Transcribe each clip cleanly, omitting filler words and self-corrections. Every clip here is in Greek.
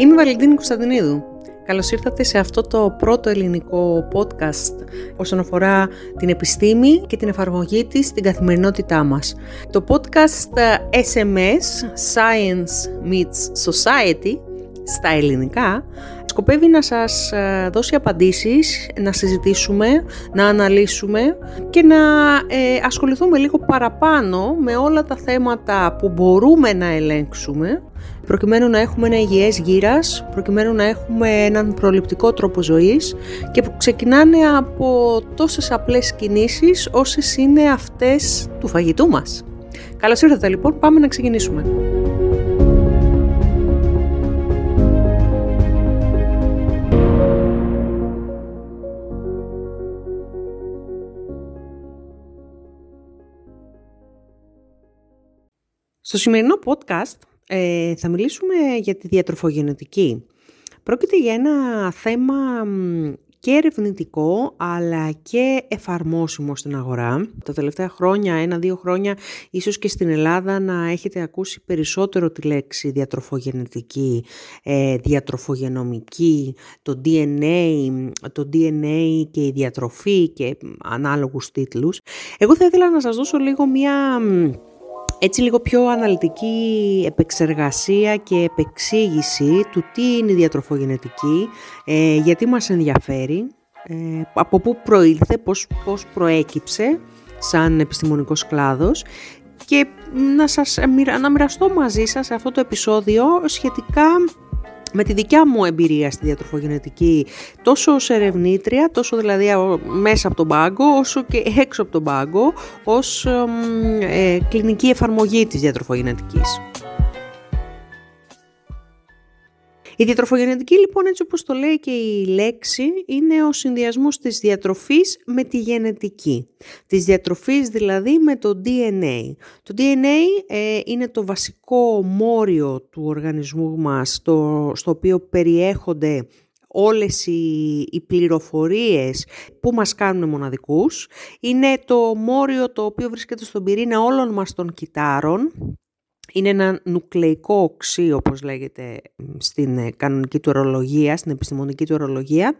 Είμαι η Βαλεντίνη Κωνσταντινίδου. Καλώς ήρθατε σε αυτό το πρώτο ελληνικό podcast όσον αφορά την επιστήμη και την εφαρμογή της στην καθημερινότητά μας. Το podcast SMS, Science meets Society, στα ελληνικά, σκοπεύει να σας δώσει απαντήσεις, να συζητήσουμε, να αναλύσουμε και να ασχοληθούμε λίγο παραπάνω με όλα τα θέματα που μπορούμε να ελέγξουμε, προκειμένου να έχουμε ένα υγιές γύρας, προκειμένου να έχουμε έναν προληπτικό τρόπο ζωής και που ξεκινάνε από τόσες απλές κινήσεις όσες είναι αυτές του φαγητού μας. Καλώς ήρθατε λοιπόν, πάμε να ξεκινήσουμε. Στο σημερινό podcast θα μιλήσουμε για τη διατροφογενετική. Πρόκειται για ένα θέμα και ερευνητικό αλλά και εφαρμόσιμο στην αγορά. Τα τελευταία χρόνια, 1-2 χρόνια, ίσως και στην Ελλάδα να έχετε ακούσει περισσότερο τη λέξη διατροφογενετική, διατροφογενομική, το DNA και η διατροφή και ανάλογους τίτλους. Εγώ θα ήθελα να σας δώσω λίγο μια... έτσι λίγο πιο αναλυτική επεξεργασία και επεξήγηση του τι είναι η διατροφογενετική, γιατί μας ενδιαφέρει, από πού προήλθε, πώς προέκυψε σαν επιστημονικός κλάδος και να μοιραστώ μαζί σας αυτό το επεισόδιο σχετικά με τη δικιά μου εμπειρία στη διατροφογενετική, τόσο ως ερευνήτρια, τόσο δηλαδή μέσα από τον πάγκο, όσο και έξω από τον πάγκο, ως κλινική εφαρμογή της διατροφογενετικής. Η διατροφογενετική λοιπόν, έτσι όπως το λέει και η λέξη, είναι ο συνδυασμός της διατροφής με τη γενετική. Της διατροφής δηλαδή με το DNA. Το DNA είναι το βασικό μόριο του οργανισμού μας, στο οποίο περιέχονται όλες οι πληροφορίες που μας κάνουν μοναδικούς. Είναι το μόριο το οποίο βρίσκεται στον πυρήνα όλων μας των κυττάρων. Είναι ένα νουκλεϊκό οξύ, όπως λέγεται στην κανονική του ορολογία, στην επιστημονική του ορολογία.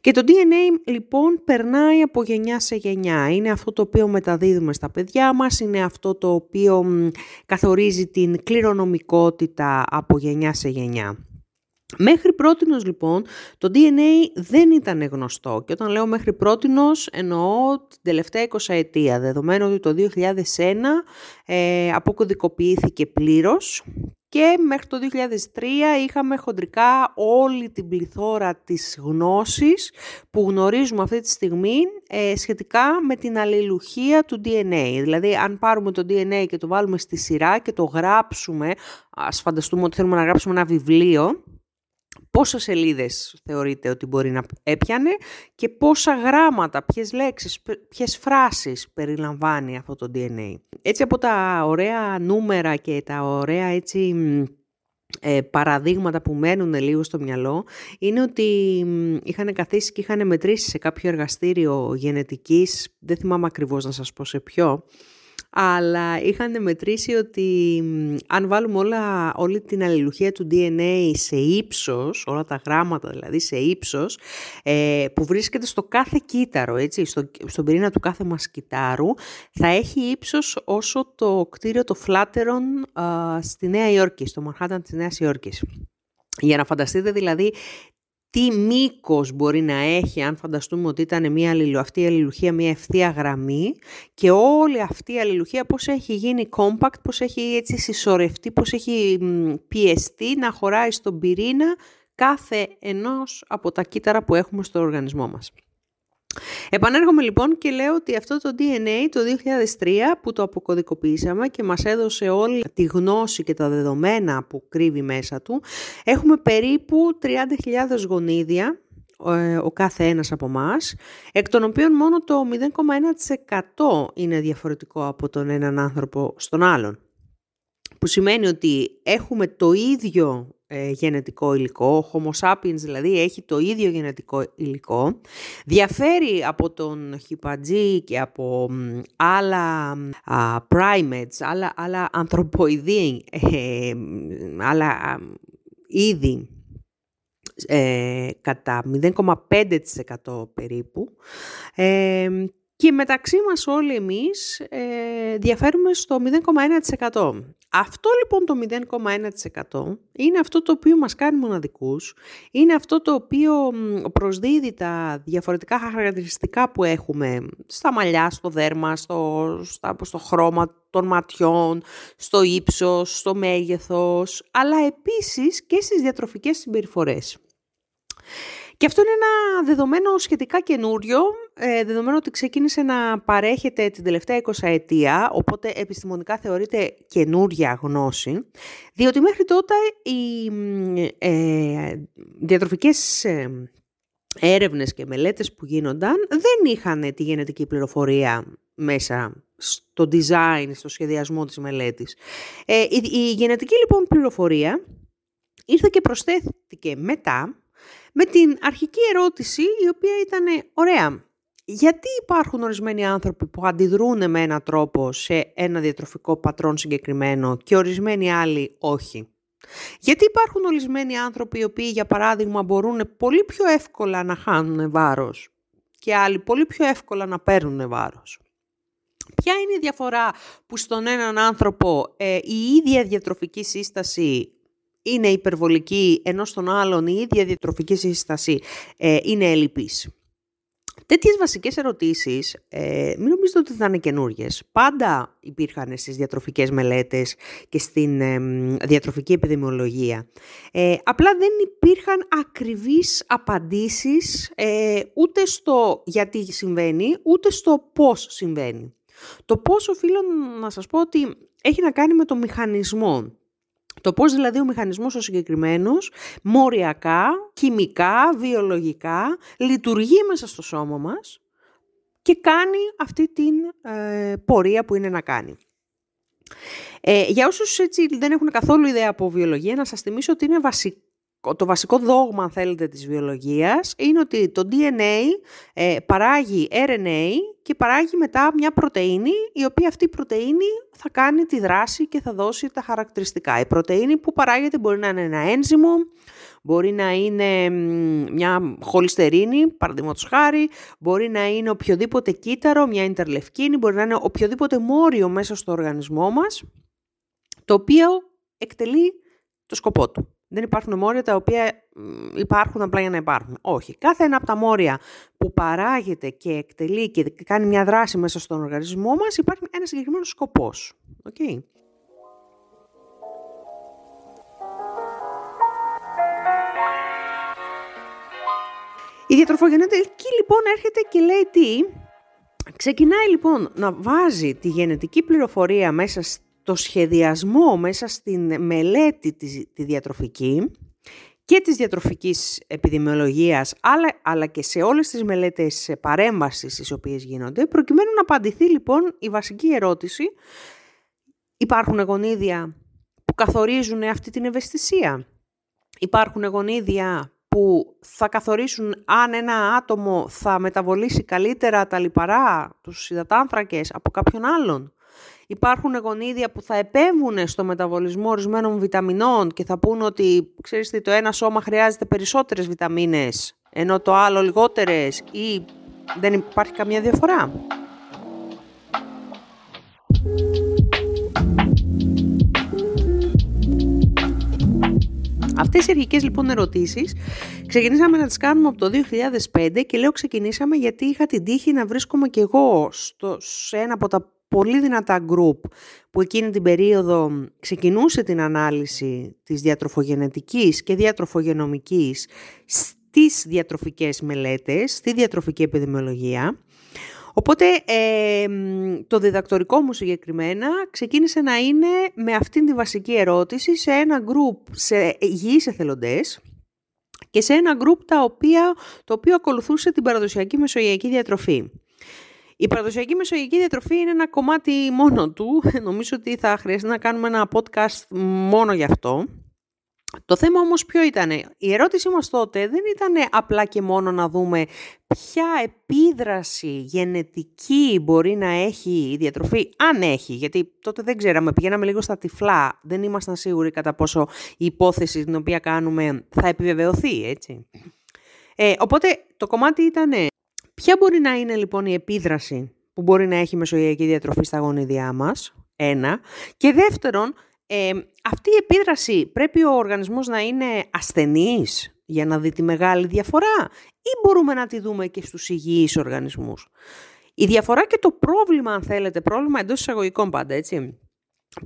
Και το DNA λοιπόν περνάει από γενιά σε γενιά. Είναι αυτό το οποίο μεταδίδουμε στα παιδιά μας, είναι αυτό το οποίο καθορίζει την κληρονομικότητα από γενιά σε γενιά. Μέχρι πρότινος λοιπόν το DNA δεν ήταν γνωστό και όταν λέω μέχρι πρότινος εννοώ την τελευταία 20 ετία, δεδομένου ότι το 2001 αποκωδικοποιήθηκε πλήρως και μέχρι το 2003 είχαμε χοντρικά όλη την πληθώρα της γνώσης που γνωρίζουμε αυτή τη στιγμή σχετικά με την αλληλουχία του DNA. Δηλαδή αν πάρουμε το DNA και το βάλουμε στη σειρά και το γράψουμε, ας φανταστούμε ότι θέλουμε να γράψουμε ένα βιβλίο, πόσες σελίδες θεωρείτε ότι μπορεί να έπιανε και πόσα γράμματα, ποιες λέξεις, ποιες φράσεις περιλαμβάνει αυτό το DNA. Έτσι από τα ωραία νούμερα και τα ωραία έτσι... παραδείγματα που μένουν λίγο στο μυαλό είναι ότι είχαν καθίσει και είχαν μετρήσει σε κάποιο εργαστήριο γενετικής, δεν θυμάμαι ακριβώς να σας πω σε ποιο, αλλά είχαν μετρήσει ότι αν βάλουμε όλη την αλληλουχία του DNA σε ύψος, όλα τα γράμματα δηλαδή σε ύψος, που βρίσκεται στο κάθε κύτταρο, έτσι, στον πυρήνα του κάθε μας κυττάρου, θα έχει ύψος όσο το κτίριο το Flatiron στη Νέα Υόρκη, στο Manhattan της Νέας Υόρκης. Για να φανταστείτε δηλαδή τι μήκος μπορεί να έχει, αν φανταστούμε ότι ήταν αυτή η αλληλουχία, μια ευθεία γραμμή και όλη αυτή η αλληλουχία πώς έχει γίνει compact, πώς έχει έτσι συσσωρευτεί, πώς έχει πιεστεί να χωράει στον πυρήνα κάθε ενός από τα κύτταρα που έχουμε στο οργανισμό μας. Επανέρχομαι λοιπόν και λέω ότι αυτό το DNA το 2003 που το αποκωδικοποιήσαμε και μας έδωσε όλη τη γνώση και τα δεδομένα που κρύβει μέσα του, έχουμε περίπου 30.000 γονίδια ο κάθε ένας από εμάς, εκ των οποίων μόνο το 0,1% είναι διαφορετικό από τον έναν άνθρωπο στον άλλον. Που σημαίνει ότι έχουμε το ίδιο γενετικό υλικό, ο Homo sapiens δηλαδή έχει το ίδιο γενετικό υλικό, διαφέρει από τον χιμπατζή και από άλλα primates, άλλα ανθρωποειδή, άλλα είδη κατά 0,5% περίπου. Και μεταξύ μας όλοι εμείς διαφέρουμε στο 0,1%. Αυτό λοιπόν το 0,1% είναι αυτό το οποίο μας κάνει μοναδικούς, είναι αυτό το οποίο προσδίδει τα διαφορετικά χαρακτηριστικά που έχουμε στα μαλλιά, στο δέρμα, στο χρώμα των ματιών, στο ύψος, στο μέγεθος, αλλά επίσης και στις διατροφικές συμπεριφορές. Και αυτό είναι ένα δεδομένο σχετικά καινούριο, δεδομένου ότι ξεκίνησε να παρέχεται την τελευταία 20 ετία, οπότε επιστημονικά θεωρείται καινούρια γνώση, διότι μέχρι τότε οι διατροφικές έρευνες και μελέτες που γίνονταν δεν είχαν τη γενετική πληροφορία μέσα στο design, στο σχεδιασμό της μελέτης. Η γενετική λοιπόν πληροφορία ήρθε και προσθέθηκε μετά, με την αρχική ερώτηση, η οποία ήταν, ωραία, γιατί υπάρχουν ορισμένοι άνθρωποι που αντιδρούν με έναν τρόπο σε ένα διατροφικό πατρόν συγκεκριμένο και ορισμένοι άλλοι όχι. Γιατί υπάρχουν ορισμένοι άνθρωποι οι οποίοι, για παράδειγμα, μπορούν πολύ πιο εύκολα να χάνουν βάρος και άλλοι πολύ πιο εύκολα να παίρνουν βάρος. Ποια είναι η διαφορά που στον έναν άνθρωπο η ίδια διατροφική σύσταση είναι υπερβολική, ενώ στον άλλον η ίδια διατροφική σύσταση είναι ελλειπής. Τέτοιες βασικές ερωτήσεις μην νομίζετε ότι θα είναι καινούριες. Πάντα υπήρχαν στις διατροφικές μελέτες και στην διατροφική επιδημιολογία. Απλά δεν υπήρχαν ακριβείς απαντήσεις ούτε στο γιατί συμβαίνει, ούτε στο πώς συμβαίνει. Το πώς οφείλω να σας πω ότι έχει να κάνει με το μηχανισμό. Το πώς δηλαδή ο μηχανισμός ο συγκεκριμένος, μοριακά, χημικά, βιολογικά, λειτουργεί μέσα στο σώμα μας και κάνει αυτή την πορεία που είναι να κάνει. Για όσους έτσι δεν έχουν καθόλου ιδέα από βιολογία, να σας θυμίσω ότι είναι το βασικό δόγμα, αν θέλετε, της βιολογίας, είναι ότι το DNA παράγει RNA και παράγει μετά μια πρωτεΐνη, η οποία αυτή η πρωτεΐνη θα κάνει τη δράση και θα δώσει τα χαρακτηριστικά. Η πρωτεΐνη που παράγεται μπορεί να είναι ένα ένζυμο, μπορεί να είναι μια χολυστερίνη, παραδείγματος χάρη, μπορεί να είναι οποιοδήποτε κύτταρο, μια ιντερλευκίνη, μπορεί να είναι οποιοδήποτε μόριο μέσα στο οργανισμό μας, το οποίο εκτελεί το σκοπό του. Δεν υπάρχουν μόρια τα οποία υπάρχουν απλά για να υπάρχουν. Όχι. Κάθε ένα από τα μόρια που παράγεται και εκτελεί και κάνει μια δράση μέσα στον οργανισμό μας, υπάρχει ένα συγκεκριμένο σκοπός. Okay. Η διατροφογενετική λοιπόν έρχεται και λέει τι. Ξεκινάει λοιπόν να βάζει τη γενετική πληροφορία μέσα το σχεδιασμό, μέσα στην μελέτη τη διατροφική και της διατροφικής επιδημιολογίας, αλλά και σε όλες τις μελέτες παρέμβασης τις οποίες γίνονται, προκειμένου να απαντηθεί λοιπόν η βασική ερώτηση: υπάρχουν γονίδια που καθορίζουν αυτή την ευαισθησία, υπάρχουν γονίδια που θα καθορίσουν αν ένα άτομο θα μεταβολήσει καλύτερα τα λιπαρά, τους υδατάνθρακες, από κάποιον άλλον. Υπάρχουν γονίδια που θα επέμβουν στο μεταβολισμό ορισμένων βιταμινών και θα πούν ότι, ξέρεις τι, το ένα σώμα χρειάζεται περισσότερες βιταμίνες, ενώ το άλλο λιγότερες, ή δεν υπάρχει καμία διαφορά. Αυτές οι αρχικές λοιπόν ερωτήσεις ξεκινήσαμε να τις κάνουμε από το 2005 και λέω ξεκινήσαμε γιατί είχα την τύχη να βρίσκομαι κι εγώ σε ένα από τα πολύ δυνατά group που εκείνη την περίοδο ξεκινούσε την ανάλυση της διατροφογενετικής και διατροφογενομικής στις διατροφικές μελέτες, στη διατροφική επιδημιολογία. Οπότε το διδακτορικό μου συγκεκριμένα ξεκίνησε να είναι με αυτήν τη βασική ερώτηση σε ένα group, σε υγιείς εθελοντές, και σε ένα group το οποίο ακολουθούσε την παραδοσιακή μεσογειακή διατροφή. Η παραδοσιακή μεσογειακή διατροφή είναι ένα κομμάτι μόνο του. Νομίζω ότι θα χρειαστεί να κάνουμε ένα podcast μόνο γι' αυτό. Το θέμα όμως ποιο ήταν? Η ερώτησή μας τότε δεν ήταν απλά και μόνο να δούμε ποια επίδραση γενετική μπορεί να έχει η διατροφή, αν έχει, γιατί τότε δεν ξέραμε, πηγαίναμε λίγο στα τυφλά, δεν ήμασταν σίγουροι κατά πόσο η υπόθεση την οποία κάνουμε θα επιβεβαιωθεί, έτσι. Οπότε το κομμάτι ήταν ποια μπορεί να είναι λοιπόν η επίδραση που μπορεί να έχει η μεσογειακή διατροφή στα γονιδιά μας, ένα, και δεύτερον, αυτή η επίδραση πρέπει ο οργανισμός να είναι ασθενής για να δει τη μεγάλη διαφορά ή μπορούμε να τη δούμε και στους υγιείς οργανισμούς. Η διαφορά και το πρόβλημα, αν θέλετε, πρόβλημα εντός εισαγωγικών πάντα, έτσι,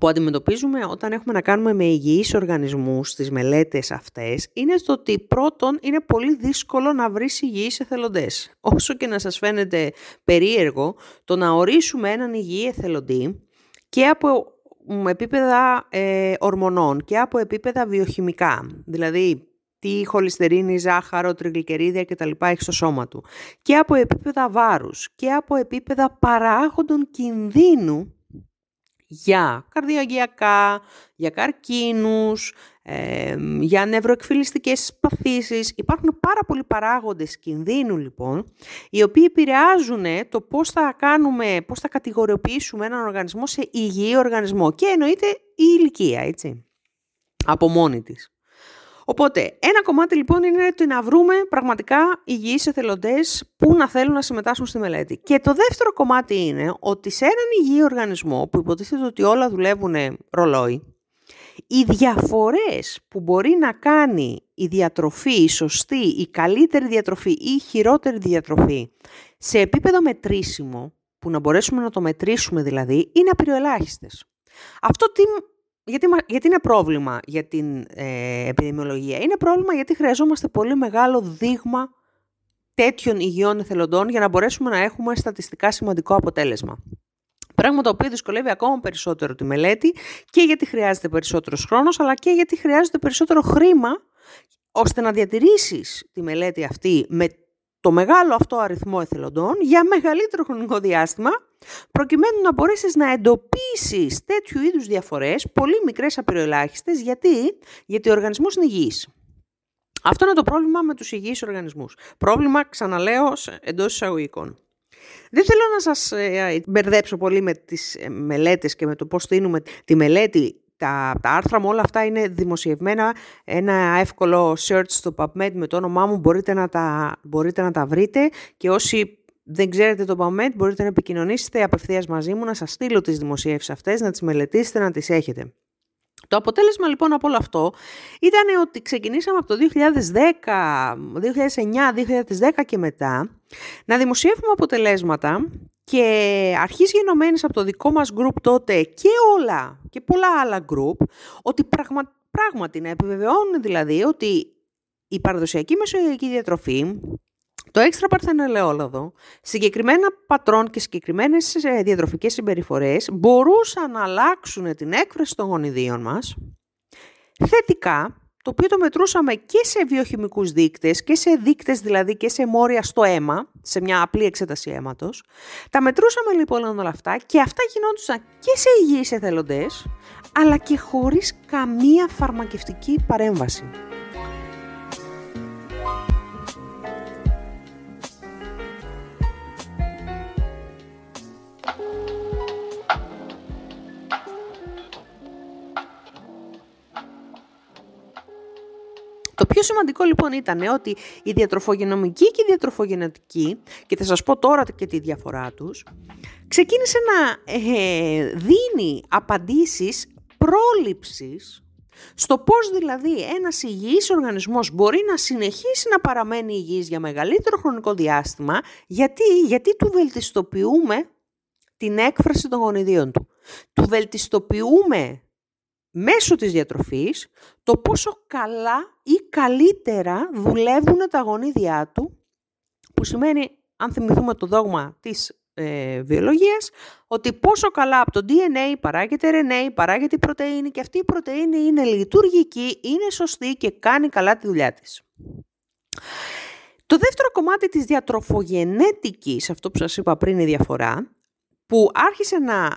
που αντιμετωπίζουμε όταν έχουμε να κάνουμε με υγιείς οργανισμούς στις μελέτες αυτές, είναι στο ότι πρώτον είναι πολύ δύσκολο να βρεις υγιείς εθελοντές. Όσο και να σας φαίνεται περίεργο, το να ορίσουμε έναν υγιή εθελοντή και από επίπεδα ορμονών και από επίπεδα βιοχημικά, δηλαδή τι χολυστερίνη, ζάχαρο, τριγλικερίδια κτλ. Έχει στο σώμα του, και από επίπεδα βάρους και από επίπεδα παράγοντων κινδύνου για καρδιαγγειακά, για καρκίνους, για νευροεκφυλιστικές παθήσεις. Υπάρχουν πάρα πολλοί παράγοντες κινδύνου λοιπόν, οι οποίοι επηρεάζουν το πώς θα κάνουμε, πώς θα κατηγοριοποιήσουμε έναν οργανισμό σε υγιή οργανισμό, και εννοείται η ηλικία, έτσι, από μόνη της. Οπότε, ένα κομμάτι λοιπόν είναι το να βρούμε πραγματικά υγιείς εθελοντές που να θέλουν να συμμετάσχουν στη μελέτη. Και το δεύτερο κομμάτι είναι ότι σε έναν υγιή οργανισμό που υποτίθεται ότι όλα δουλεύουν ρολόι, οι διαφορές που μπορεί να κάνει η διατροφή, η σωστή, η καλύτερη διατροφή ή η χειρότερη διατροφή σε επίπεδο μετρήσιμο, που να μπορέσουμε να το μετρήσουμε δηλαδή, είναι απειροελάχιστες. Αυτό τι... Γιατί είναι πρόβλημα για την επιδημιολογία. Είναι πρόβλημα γιατί χρειαζόμαστε πολύ μεγάλο δείγμα τέτοιων υγιών εθελοντών για να μπορέσουμε να έχουμε στατιστικά σημαντικό αποτέλεσμα. Πράγμα το οποίο δυσκολεύει ακόμα περισσότερο τη μελέτη, και γιατί χρειάζεται περισσότερος χρόνος, αλλά και γιατί χρειάζεται περισσότερο χρήμα, ώστε να διατηρήσεις τη μελέτη αυτή με το μεγάλο αυτό αριθμό εθελοντών για μεγαλύτερο χρονικό διάστημα, προκειμένου να μπορέσεις να εντοπίσεις τέτοιου είδους διαφορές, πολύ μικρές απειροελάχιστες, γιατί ο οργανισμός είναι υγιής. Αυτό είναι το πρόβλημα με τους υγιείς οργανισμούς. Πρόβλημα, ξαναλέω, εντός εισαγωγικών. Δεν θέλω να σας μπερδέψω πολύ με τις μελέτες και με το πώς στείνουμε τη μελέτη. Τα άρθρα μου όλα αυτά είναι δημοσιευμένα, ένα εύκολο search στο PubMed με το όνομά μου, μπορείτε να τα βρείτε, και όσοι δεν ξέρετε το PubMed μπορείτε να επικοινωνήσετε απευθείας μαζί μου, να σας στείλω τις δημοσιεύσεις αυτές, να τις μελετήσετε, να τις έχετε. Το αποτέλεσμα λοιπόν από όλο αυτό ήταν ότι ξεκινήσαμε από το 2009-2010 και μετά να δημοσιεύουμε αποτελέσματα, και αρχής γενομένης από το δικό μας group τότε και πολλά άλλα group, ότι πράγματι να επιβεβαιώνουν δηλαδή ότι η παραδοσιακή μεσογειακή διατροφή, το έξτρα παρθενελαιόλαδο, συγκεκριμένα πατρών και συγκεκριμένες διατροφικές συμπεριφορές μπορούσαν να αλλάξουν την έκφραση των γονιδίων μας θετικά, το οποίο το μετρούσαμε και σε βιοχημικούς δείκτες, και σε δείκτες δηλαδή και σε μόρια στο αίμα, σε μια απλή εξέταση αίματος. Τα μετρούσαμε λοιπόν όλα αυτά, και αυτά γινόντουσαν και σε υγιείς εθελοντές, αλλά και χωρίς καμία φαρμακευτική παρέμβαση. Το πιο σημαντικό λοιπόν ήταν ότι η διατροφογενομική και η διατροφογενετική, και θα σας πω τώρα και τη διαφορά τους, ξεκίνησε να δίνει απαντήσεις πρόληψης στο πώς δηλαδή ένας υγιής οργανισμός μπορεί να συνεχίσει να παραμένει υγιής για μεγαλύτερο χρονικό διάστημα, γιατί του βελτιστοποιούμε την έκφραση των γονιδίων του. Του βελτιστοποιούμε μέσω της διατροφής το πόσο καλά ή καλύτερα δουλεύουν τα γονίδια του, που σημαίνει, αν θυμηθούμε το δόγμα της βιολογίας, ότι πόσο καλά από το DNA παράγεται RNA, παράγεται η πρωτεΐνη, και αυτή η πρωτεΐνη είναι λειτουργική, είναι σωστή και κάνει καλά τη δουλειά της. Το δεύτερο κομμάτι της διατροφογενετικής, αυτό που σας είπα πριν, η διαφορά, που άρχισε να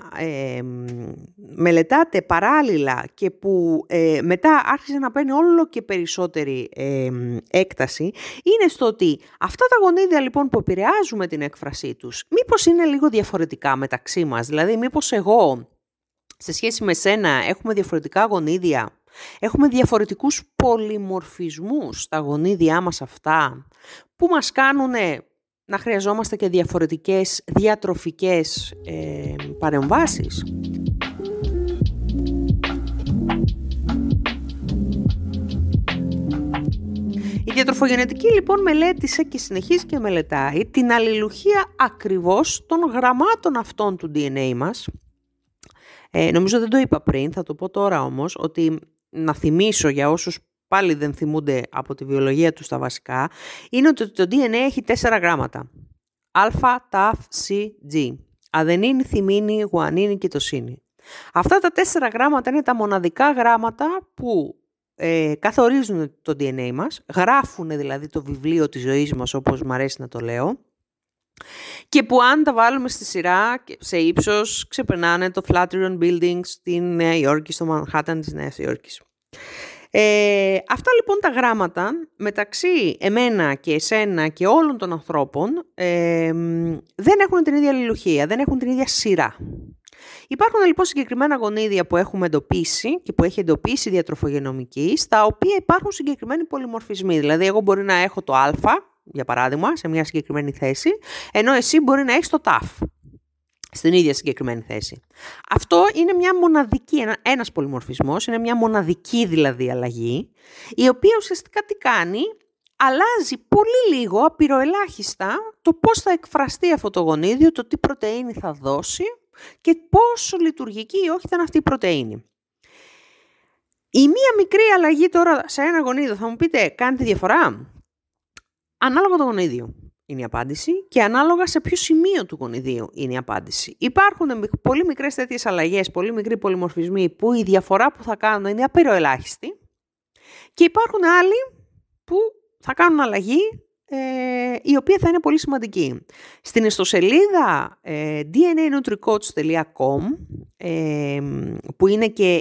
μελετάτε παράλληλα και που μετά άρχισε να παίρνει όλο και περισσότερη έκταση, είναι στο ότι αυτά τα γονίδια λοιπόν που επηρεάζουμε την έκφρασή τους, μήπως είναι λίγο διαφορετικά μεταξύ μας, δηλαδή μήπως εγώ σε σχέση με σένα έχουμε διαφορετικά γονίδια, έχουμε διαφορετικούς πολυμορφισμούς στα γονίδια μας αυτά που μας κάνουν να χρειαζόμαστε και διαφορετικές διατροφικές παρεμβάσεις. Η διατροφογενετική λοιπόν μελέτησε και συνεχίζει και μελετάει την αλληλουχία ακριβώς των γραμμάτων αυτών του DNA μας. Νομίζω δεν το είπα πριν, θα το πω τώρα όμως, ότι να θυμίσω για όσους πάλι δεν θυμούνται από τη βιολογία τους τα βασικά, είναι ότι το DNA έχει 4 γράμματα. Α, ταφ, σι, τζι. Αδενίνη, θυμίνη, γουανίνη, κιτοσίνη. Αυτά τα 4 γράμματα είναι τα μοναδικά γράμματα που καθορίζουν το DNA μας, γράφουν δηλαδή το βιβλίο της ζωής μας, όπως μου αρέσει να το λέω, και που αν τα βάλουμε στη σειρά, σε ύψος, ξεπερνάνε το Flatiron Building στη Νέα Υόρκη, στο Manhattan της Νέας Υόρκης. Αυτά λοιπόν τα γράμματα μεταξύ εμένα και εσένα και όλων των ανθρώπων δεν έχουν την ίδια αλληλουχία, δεν έχουν την ίδια σειρά. Υπάρχουν λοιπόν συγκεκριμένα γονίδια που έχουμε εντοπίσει και που έχει εντοπίσει η διατροφογενομική, στα οποία υπάρχουν συγκεκριμένοι πολυμορφισμοί. Δηλαδή εγώ μπορεί να έχω το α, για παράδειγμα, σε μια συγκεκριμένη θέση, ενώ εσύ μπορεί να έχεις το ταφ στην ίδια συγκεκριμένη θέση. Αυτό είναι μια μοναδική, ένας πολυμορφισμός, είναι μια μοναδική δηλαδή αλλαγή, η οποία ουσιαστικά τι κάνει, αλλάζει πολύ λίγο, απειροελάχιστα, το πώς θα εκφραστεί αυτό το γονίδιο, το τι πρωτεΐνη θα δώσει και πόσο λειτουργική ή όχι θα είναι αυτή η πρωτεΐνη. Η μία μικρή αλλαγή τώρα σε ένα γονίδιο, θα μου πείτε, κάνει τη διαφορά? Ανάλογα το γονίδιο είναι η απάντηση και ανάλογα σε ποιο σημείο του γονιδίου είναι η απάντηση. Υπάρχουν πολύ μικρές τέτοιες αλλαγές, πολύ μικροί πολυμορφισμοί που η διαφορά που θα κάνουν είναι απειροελάχιστη και υπάρχουν άλλοι που θα κάνουν αλλαγή η οποία θα είναι πολύ σημαντική. Στην ιστοσελίδα dnanutricoach.com που είναι και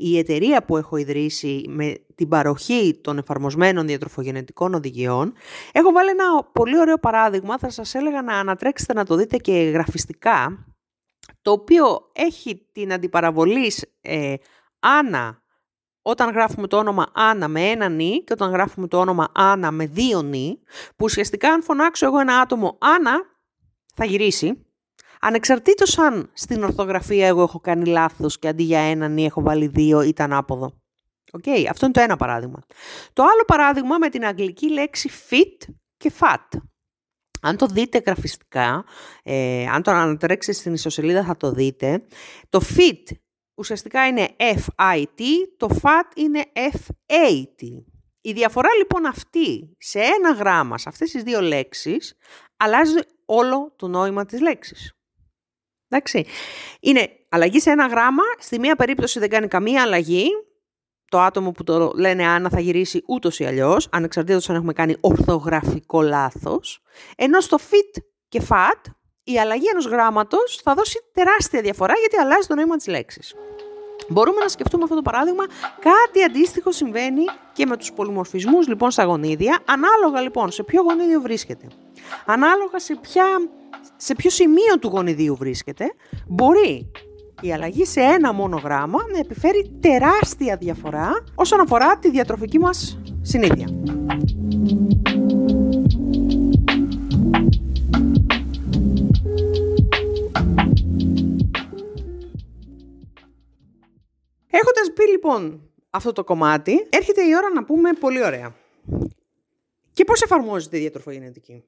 η εταιρεία που έχω ιδρύσει με την παροχή των εφαρμοσμένων διατροφογενετικών οδηγιών, έχω βάλει ένα πολύ ωραίο παράδειγμα, θα σας έλεγα να ανατρέξετε να το δείτε και γραφιστικά, το οποίο έχει την αντιπαραβολή Άννα, όταν γράφουμε το όνομα Άννα με ένα νι και όταν γράφουμε το όνομα Άννα με 2 νι, που ουσιαστικά αν φωνάξω εγώ ένα άτομο Άννα θα γυρίσει, ανεξαρτήτως αν στην ορθογραφία εγώ έχω κάνει λάθος και αντί για ένα νι έχω βάλει 2 ή ήταν άποδο. Okay, αυτό είναι το ένα παράδειγμα. Το άλλο παράδειγμα με την αγγλική λέξη fit και fat. Αν το δείτε γραφιστικά, αν το ανατρέξετε στην ιστοσελίδα θα το δείτε, το fit ουσιαστικά είναι F-I-T, το fat είναι F-A-T. Η διαφορά λοιπόν αυτή σε ένα γράμμα, σε αυτές τις 2 λέξεις, αλλάζει όλο το νόημα της λέξης. Εντάξει, είναι αλλαγή σε ένα γράμμα, στη μία περίπτωση δεν κάνει καμία αλλαγή, το άτομο που το λένε Άννα θα γυρίσει ούτως ή αλλιώς, ανεξαρτήτως αν έχουμε κάνει ορθογραφικό λάθος, ενώ στο fit και fat, η αλλαγή ενός γράμματος θα δώσει τεράστια διαφορά γιατί αλλάζει το νόημα της λέξης. Μπορούμε να σκεφτούμε αυτό το παράδειγμα. Κάτι αντίστοιχο συμβαίνει και με τους πολυμορφισμούς λοιπόν στα γονίδια, ανάλογα λοιπόν σε ποιο γονίδιο βρίσκεται, ανάλογα σε ποιο σημείο του γονιδίου βρίσκεται, μπορεί η αλλαγή σε ένα μόνο γράμμα να επιφέρει τεράστια διαφορά όσον αφορά τη διατροφική μας συνήθεια. Έχοντας πει λοιπόν αυτό το κομμάτι, έρχεται η ώρα να πούμε πολύ ωραία. Και πώς εφαρμόζεται η διατροφογενετική?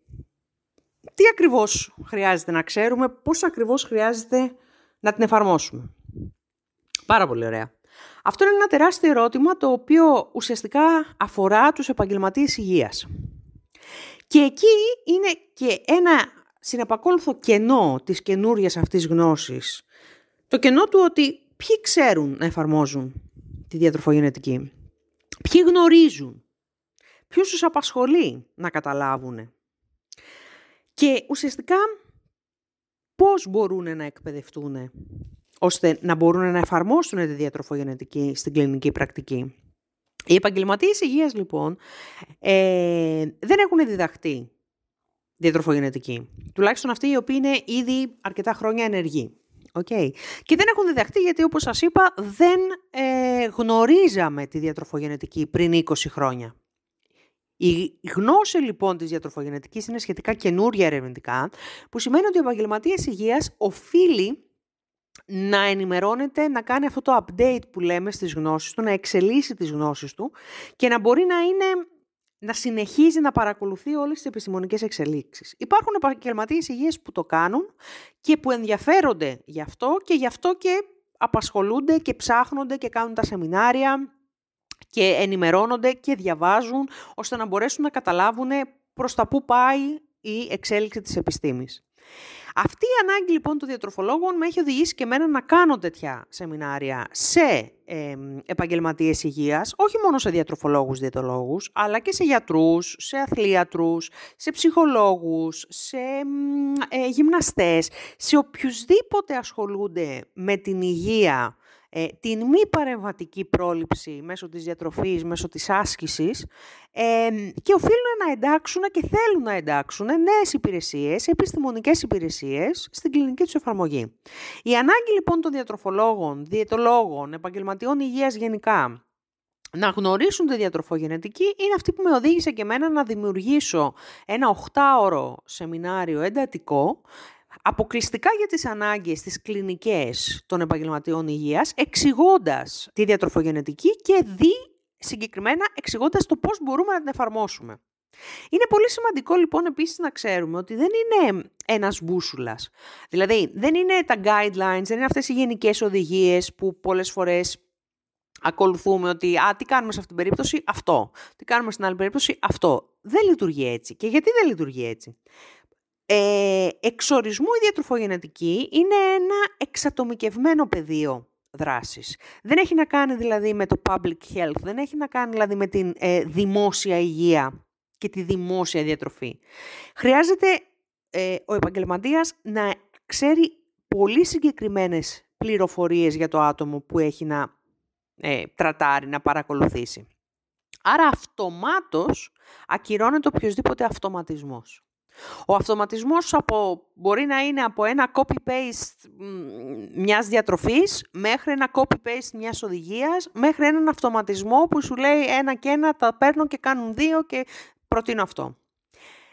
Τι ακριβώς χρειάζεται να ξέρουμε, πώς ακριβώς χρειάζεται να την εφαρμόσουμε? Πάρα πολύ ωραία. Αυτό είναι ένα τεράστιο ερώτημα το οποίο ουσιαστικά αφορά τους επαγγελματίες υγείας. Και εκεί είναι και ένα συνεπακόλουθο κενό της καινούριας αυτής γνώσης. Το κενό του ότι ποιοι ξέρουν να εφαρμόζουν τη διατροφογενετική, ποιοι γνωρίζουν, ποιους τους απασχολεί να καταλάβουν. Και ουσιαστικά πώς μπορούν να εκπαιδευτούν ώστε να μπορούν να εφαρμόσουν τη διατροφογενετική στην κλινική πρακτική. Οι επαγγελματίες υγείας λοιπόν δεν έχουν διδαχτεί διατροφογενετική, τουλάχιστον αυτοί οι οποίοι είναι ήδη αρκετά χρόνια ενεργοί. Okay. Και δεν έχουν διδαχτεί γιατί, όπως σας είπα, δεν γνωρίζαμε τη διατροφογενετική πριν 20 χρόνια. Η γνώση λοιπόν της διατροφογενετικής είναι σχετικά καινούρια ερευνητικά, που σημαίνει ότι ο επαγγελματίας υγείας οφείλει να ενημερώνεται, να κάνει αυτό το update που λέμε στις γνώσεις του, να εξελίσσει τις γνώσεις του και να μπορεί να συνεχίζει να παρακολουθεί όλες τις επιστημονικές εξελίξεις. Υπάρχουν επαγγελματίες υγείας που το κάνουν και που ενδιαφέρονται γι' αυτό και απασχολούνται και ψάχνονται και κάνουν τα σεμινάρια και ενημερώνονται και διαβάζουν ώστε να μπορέσουν να καταλάβουν προς τα πού πάει η εξέλιξη της επιστήμης. Αυτή η ανάγκη λοιπόν των διατροφολόγων με έχει οδηγήσει και εμένα να κάνω τέτοια σεμινάρια σε επαγγελματίες υγείας, όχι μόνο σε διατροφολόγους, διαιτολόγους, αλλά και σε γιατρούς, σε αθλίατρους, σε ψυχολόγους, σε γυμναστές, σε οποιουσδήποτε ασχολούνται με την υγεία, την μη παρεμβατική πρόληψη μέσω της διατροφής, μέσω της άσκησης και οφείλουν να εντάξουν και θέλουν να εντάξουν νέες υπηρεσίες, επιστημονικές υπηρεσίες στην κλινική τους εφαρμογή. Η ανάγκη λοιπόν των διατροφολόγων, διαιτολόγων, επαγγελματιών υγείας γενικά να γνωρίσουν τη διατροφογενετική είναι αυτή που με οδήγησε και εμένα να δημιουργήσω ένα 8ωρο σεμινάριο εντατικό αποκλειστικά για τις ανάγκες, τις κλινικές των επαγγελματιών υγείας, εξηγώντας τη διατροφογενετική και συγκεκριμένα εξηγώντας το πώς μπορούμε να την εφαρμόσουμε. Είναι πολύ σημαντικό λοιπόν επίσης να ξέρουμε ότι δεν είναι ένας μπούσουλας. Δηλαδή δεν είναι τα guidelines, δεν είναι αυτές οι γενικές οδηγίες που πολλές φορές ακολουθούμε ότι τι κάνουμε σε αυτήν την περίπτωση, αυτό. Τι κάνουμε στην άλλη περίπτωση, αυτό. Δεν λειτουργεί έτσι. Και γιατί δεν λειτουργεί έτσι? Εξορισμού η διατροφογενετική είναι ένα εξατομικευμένο πεδίο δράσης. Δεν έχει να κάνει δηλαδή με το public health, δεν έχει να κάνει δηλαδή με την δημόσια υγεία και τη δημόσια διατροφή. Χρειάζεται ο επαγγελματίας να ξέρει πολύ συγκεκριμένες πληροφορίες για το άτομο που έχει να τρατάρει, να παρακολουθήσει. Άρα αυτομάτως ακυρώνεται οποιοσδήποτε αυτοματισμός. Ο αυτοματισμός μπορεί να είναι από ένα copy-paste μιας διατροφής μέχρι ένα copy-paste μιας οδηγίας, μέχρι έναν αυτοματισμό που σου λέει ένα και ένα, τα παίρνω και κάνουν δύο και προτείνω αυτό.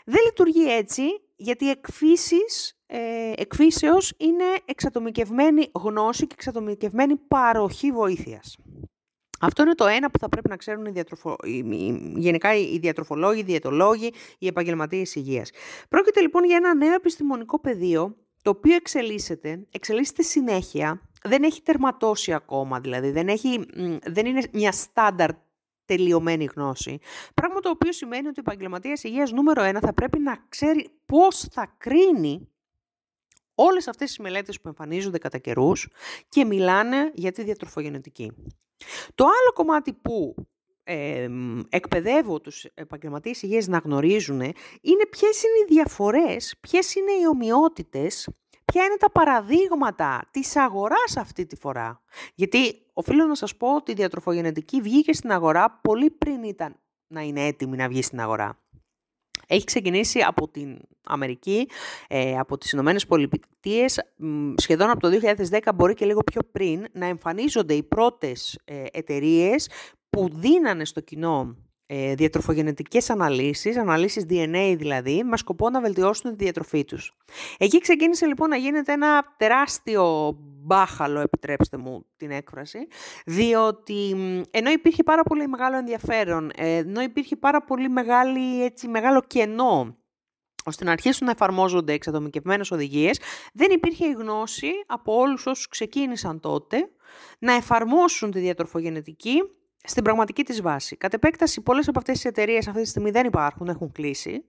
Δεν λειτουργεί έτσι γιατί εκφύσεως είναι εξατομικευμένη γνώση και εξατομικευμένη παροχή βοήθειας. Αυτό είναι το ένα που θα πρέπει να ξέρουν γενικά οι διατροφολόγοι, οι διαιτολόγοι, οι επαγγελματίες υγείας. Πρόκειται λοιπόν για ένα νέο επιστημονικό πεδίο, το οποίο εξελίσσεται συνέχεια, δεν έχει τερματώσει ακόμα, δηλαδή δεν είναι μια στάνταρ τελειωμένη γνώση. Πράγμα το οποίο σημαίνει ότι ο επαγγελματίας υγείας νούμερο 1 θα πρέπει να ξέρει πώς θα κρίνει όλες αυτές τις μελέτες που εμφανίζονται κατά καιρούς και μιλάνε για τη διατροφογενετική. Το άλλο κομμάτι που εκπαιδεύω τους επαγγελματίες υγείας να γνωρίζουν είναι ποιες είναι οι διαφορές, ποιες είναι οι ομοιότητες, ποια είναι τα παραδείγματα της αγοράς αυτή τη φορά. Γιατί οφείλω να σας πω ότι η διατροφογενετική βγήκε στην αγορά πολύ πριν ήταν να είναι έτοιμη να βγει στην αγορά. Έχει ξεκινήσει από την Αμερική, από τις Ηνωμένες Πολιτείες, σχεδόν από το 2010, μπορεί και λίγο πιο πριν, να εμφανίζονται οι πρώτες εταιρείες που δίνανε στο κοινό διατροφογενετικές αναλύσεις, αναλύσεις DNA δηλαδή, με σκοπό να βελτιώσουν τη διατροφή τους. Εκεί ξεκίνησε λοιπόν να γίνεται ένα τεράστιο μπάχαλο, επιτρέψτε μου την έκφραση, διότι ενώ υπήρχε πάρα πολύ μεγάλο ενδιαφέρον, ενώ υπήρχε πάρα πολύ μεγάλο κενό, ώστε να αρχίσουν να εφαρμόζονται εξατομικευμένες οδηγίες, δεν υπήρχε η γνώση από όλους όσους ξεκίνησαν τότε να εφαρμόσουν τη διατροφογενετική στην πραγματική της βάση. Κατ' επέκταση, πολλές από αυτές τις εταιρείες αυτή τη στιγμή δεν υπάρχουν, έχουν κλείσει,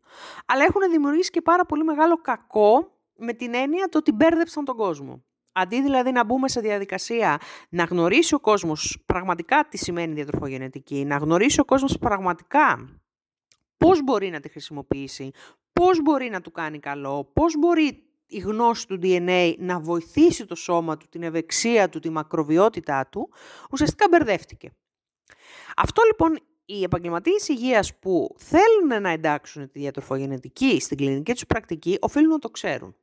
αλλά έχουν δημιουργήσει και πάρα πολύ μεγάλο κακό με την έννοια το ότι μπέρδεψαν τον κόσμο. Αντί δηλαδή να μπούμε σε διαδικασία να γνωρίσει ο κόσμος πραγματικά τι σημαίνει διατροφογενετική, να γνωρίσει ο κόσμος πραγματικά πώς μπορεί να τη χρησιμοποιήσει, πώς μπορεί να του κάνει καλό, πώς μπορεί η γνώση του DNA να βοηθήσει το σώμα του, την ευεξία του, τη μακροβιότητά του, ουσιαστικά μπερδεύτηκε. Αυτό λοιπόν οι επαγγελματίες υγείας που θέλουν να εντάξουν τη διατροφογενετική στην κλινική τους πρακτική οφείλουν να το ξέρουν.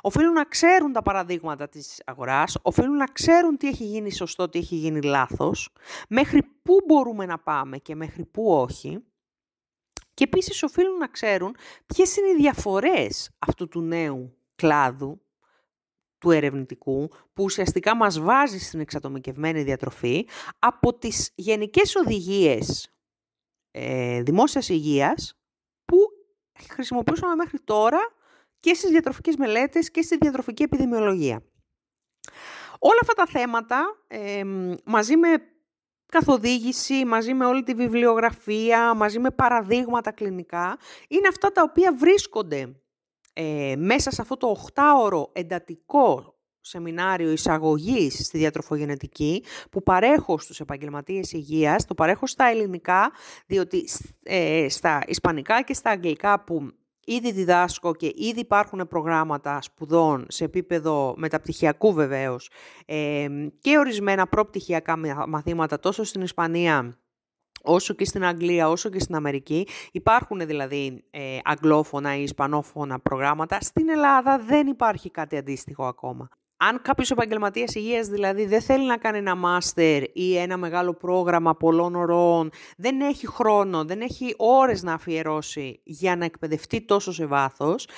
Οφείλουν να ξέρουν τα παραδείγματα της αγοράς, οφείλουν να ξέρουν τι έχει γίνει σωστό, τι έχει γίνει λάθος, μέχρι πού μπορούμε να πάμε και μέχρι πού όχι. Και επίσης οφείλουν να ξέρουν ποιες είναι οι διαφορές αυτού του νέου κλάδου, του ερευνητικού, που ουσιαστικά μας βάζει στην εξατομικευμένη διατροφή, από τις γενικές οδηγίες δημόσιας υγείας που χρησιμοποιούσαμε μέχρι τώρα και στις διατροφικές μελέτες και στη διατροφική επιδημιολογία. Όλα αυτά τα θέματα μαζί με καθοδήγηση, μαζί με όλη τη βιβλιογραφία, μαζί με παραδείγματα κλινικά, είναι αυτά τα οποία βρίσκονται μέσα σε αυτό το 8ωρο εντατικό σεμινάριο εισαγωγής στη διατροφογενετική που παρέχω στους επαγγελματίες υγείας, το παρέχω στα ελληνικά, διότι στα ισπανικά και στα αγγλικά που ήδη διδάσκω και ήδη υπάρχουν προγράμματα σπουδών σε επίπεδο μεταπτυχιακού βεβαίως και ορισμένα προπτυχιακά μαθήματα τόσο στην Ισπανία όσο και στην Αγγλία, όσο και στην Αμερική. Υπάρχουν δηλαδή αγγλόφωνα ή ισπανόφωνα προγράμματα. Στην Ελλάδα δεν υπάρχει κάτι αντίστοιχο ακόμα. Αν κάποιος επαγγελματίας υγείας δηλαδή δεν θέλει να κάνει ένα μάστερ ή ένα μεγάλο πρόγραμμα πολλών ωρών, δεν έχει χρόνο, δεν έχει ώρες να αφιερώσει για να εκπαιδευτεί τόσο σε βάθος,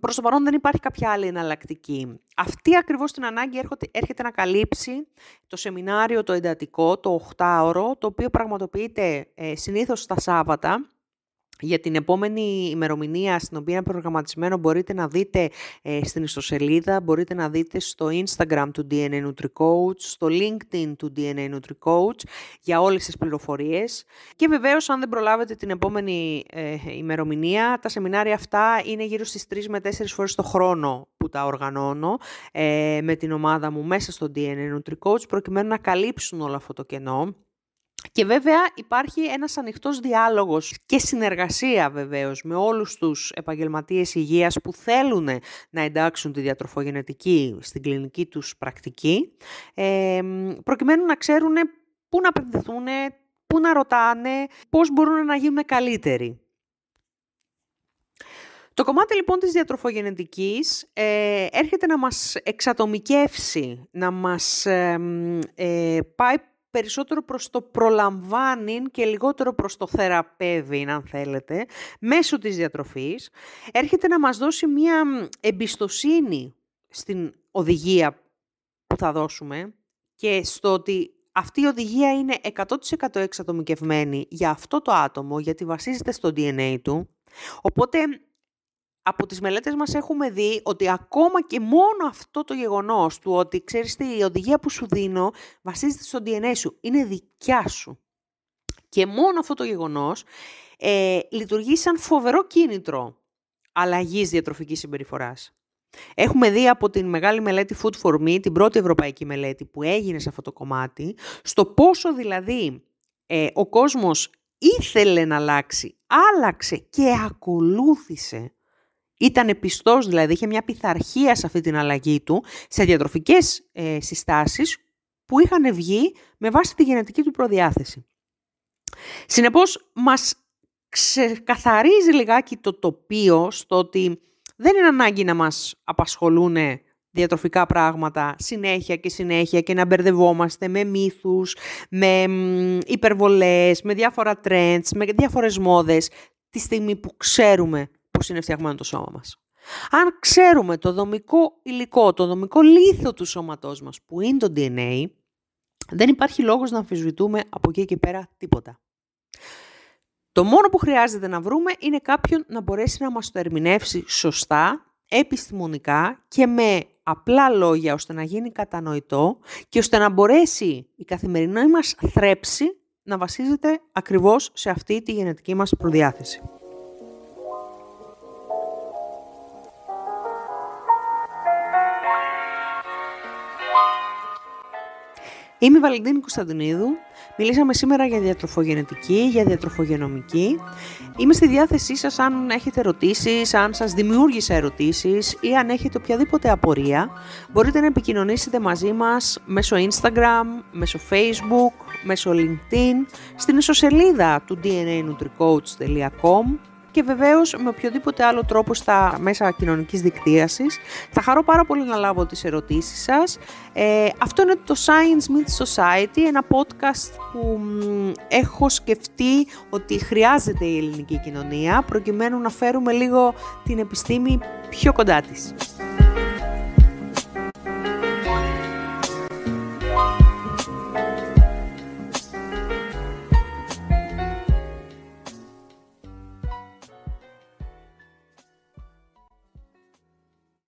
προς το παρόν δεν υπάρχει κάποια άλλη εναλλακτική. Αυτή ακριβώς την ανάγκη έρχεται να καλύψει το σεμινάριο το εντατικό, το 8ωρο, το οποίο πραγματοποιείται συνήθως τα Σάββατα. Για την επόμενη ημερομηνία στην οποία είναι προγραμματισμένο μπορείτε να δείτε στην ιστοσελίδα, μπορείτε να δείτε στο Instagram του DNA Nutricoach, στο LinkedIn του DNA Nutricoach για όλες τις πληροφορίες. Και βεβαίως αν δεν προλάβετε την επόμενη ημερομηνία, τα σεμινάρια αυτά είναι γύρω στις 3 με 4 φορές το χρόνο που τα οργανώνω με την ομάδα μου μέσα στο DNA Nutricoach προκειμένου να καλύψουν όλο αυτό το κενό. Και βέβαια υπάρχει ένας ανοιχτός διάλογος και συνεργασία βεβαίως με όλους τους επαγγελματίες υγείας που θέλουν να εντάξουν τη διατροφογενετική στην κλινική τους πρακτική, προκειμένου να ξέρουν πού να απευθυνθούν, πού να ρωτάνε, πώς μπορούν να γίνουν καλύτεροι. Το κομμάτι λοιπόν της διατροφογενετικής έρχεται να μας εξατομικεύσει, να μας πάει περισσότερο προς το προλαμβάνει και λιγότερο προς το θεραπεύει, αν θέλετε, μέσω της διατροφής. Έρχεται να μας δώσει μια εμπιστοσύνη στην οδηγία που θα δώσουμε και στο ότι αυτή η οδηγία είναι 100% εξατομικευμένη για αυτό το άτομο, γιατί βασίζεται στο DNA του. Οπότε, από τις μελέτες μας έχουμε δει ότι ακόμα και μόνο αυτό το γεγονός του ότι ξέρεις τι, η οδηγία που σου δίνω βασίζεται στο DNA σου, είναι δικιά σου. Και μόνο αυτό το γεγονός λειτουργεί σαν φοβερό κίνητρο αλλαγής διατροφικής συμπεριφοράς. Έχουμε δει από την μεγάλη μελέτη Food for Me, την πρώτη ευρωπαϊκή μελέτη που έγινε σε αυτό το κομμάτι, στο πόσο δηλαδή ο κόσμος ήθελε να αλλάξει, άλλαξε και ακολούθησε. Ήταν πιστός, δηλαδή είχε μια πειθαρχία σε αυτή την αλλαγή του, σε διατροφικές συστάσεις που είχαν βγει με βάση τη γενετική του προδιάθεση. Συνεπώς, μας ξεκαθαρίζει λιγάκι το τοπίο στο ότι δεν είναι ανάγκη να μας απασχολούν διατροφικά πράγματα συνέχεια και συνέχεια και να μπερδευόμαστε με μύθους, με υπερβολές, με διάφορα trends, με διάφορες μόδες, τη στιγμή που ξέρουμε πώς είναι φτιαγμένο το σώμα μας. Αν ξέρουμε το δομικό υλικό, το δομικό λίθο του σώματός μας που είναι το DNA, δεν υπάρχει λόγος να αμφισβητούμε από εκεί και πέρα τίποτα. Το μόνο που χρειάζεται να βρούμε είναι κάποιον να μπορέσει να μας το ερμηνεύσει σωστά, επιστημονικά και με απλά λόγια ώστε να γίνει κατανοητό και ώστε να μπορέσει η καθημερινή μας θρέψη να βασίζεται ακριβώς σε αυτή τη γενετική μας προδιάθεση. Είμαι η Βαλεντίνη Κωνσταντινίδου, μιλήσαμε σήμερα για διατροφογενετική, για διατροφογενομική. Είμαι στη διάθεσή σας αν έχετε ερωτήσεις, αν σας δημιούργησα ερωτήσεις ή αν έχετε οποιαδήποτε απορία. Μπορείτε να επικοινωνήσετε μαζί μας μέσω Instagram, μέσω Facebook, μέσω LinkedIn, στην ιστοσελίδα του dnanutricoach.com και βεβαίως με οποιοδήποτε άλλο τρόπο στα μέσα κοινωνικής δικτύωσης. Θα χαρώ πάρα πολύ να λάβω τις ερωτήσεις σας. Αυτό είναι το Science meets Society, ένα podcast που έχω σκεφτεί ότι χρειάζεται η ελληνική κοινωνία προκειμένου να φέρουμε λίγο την επιστήμη πιο κοντά της.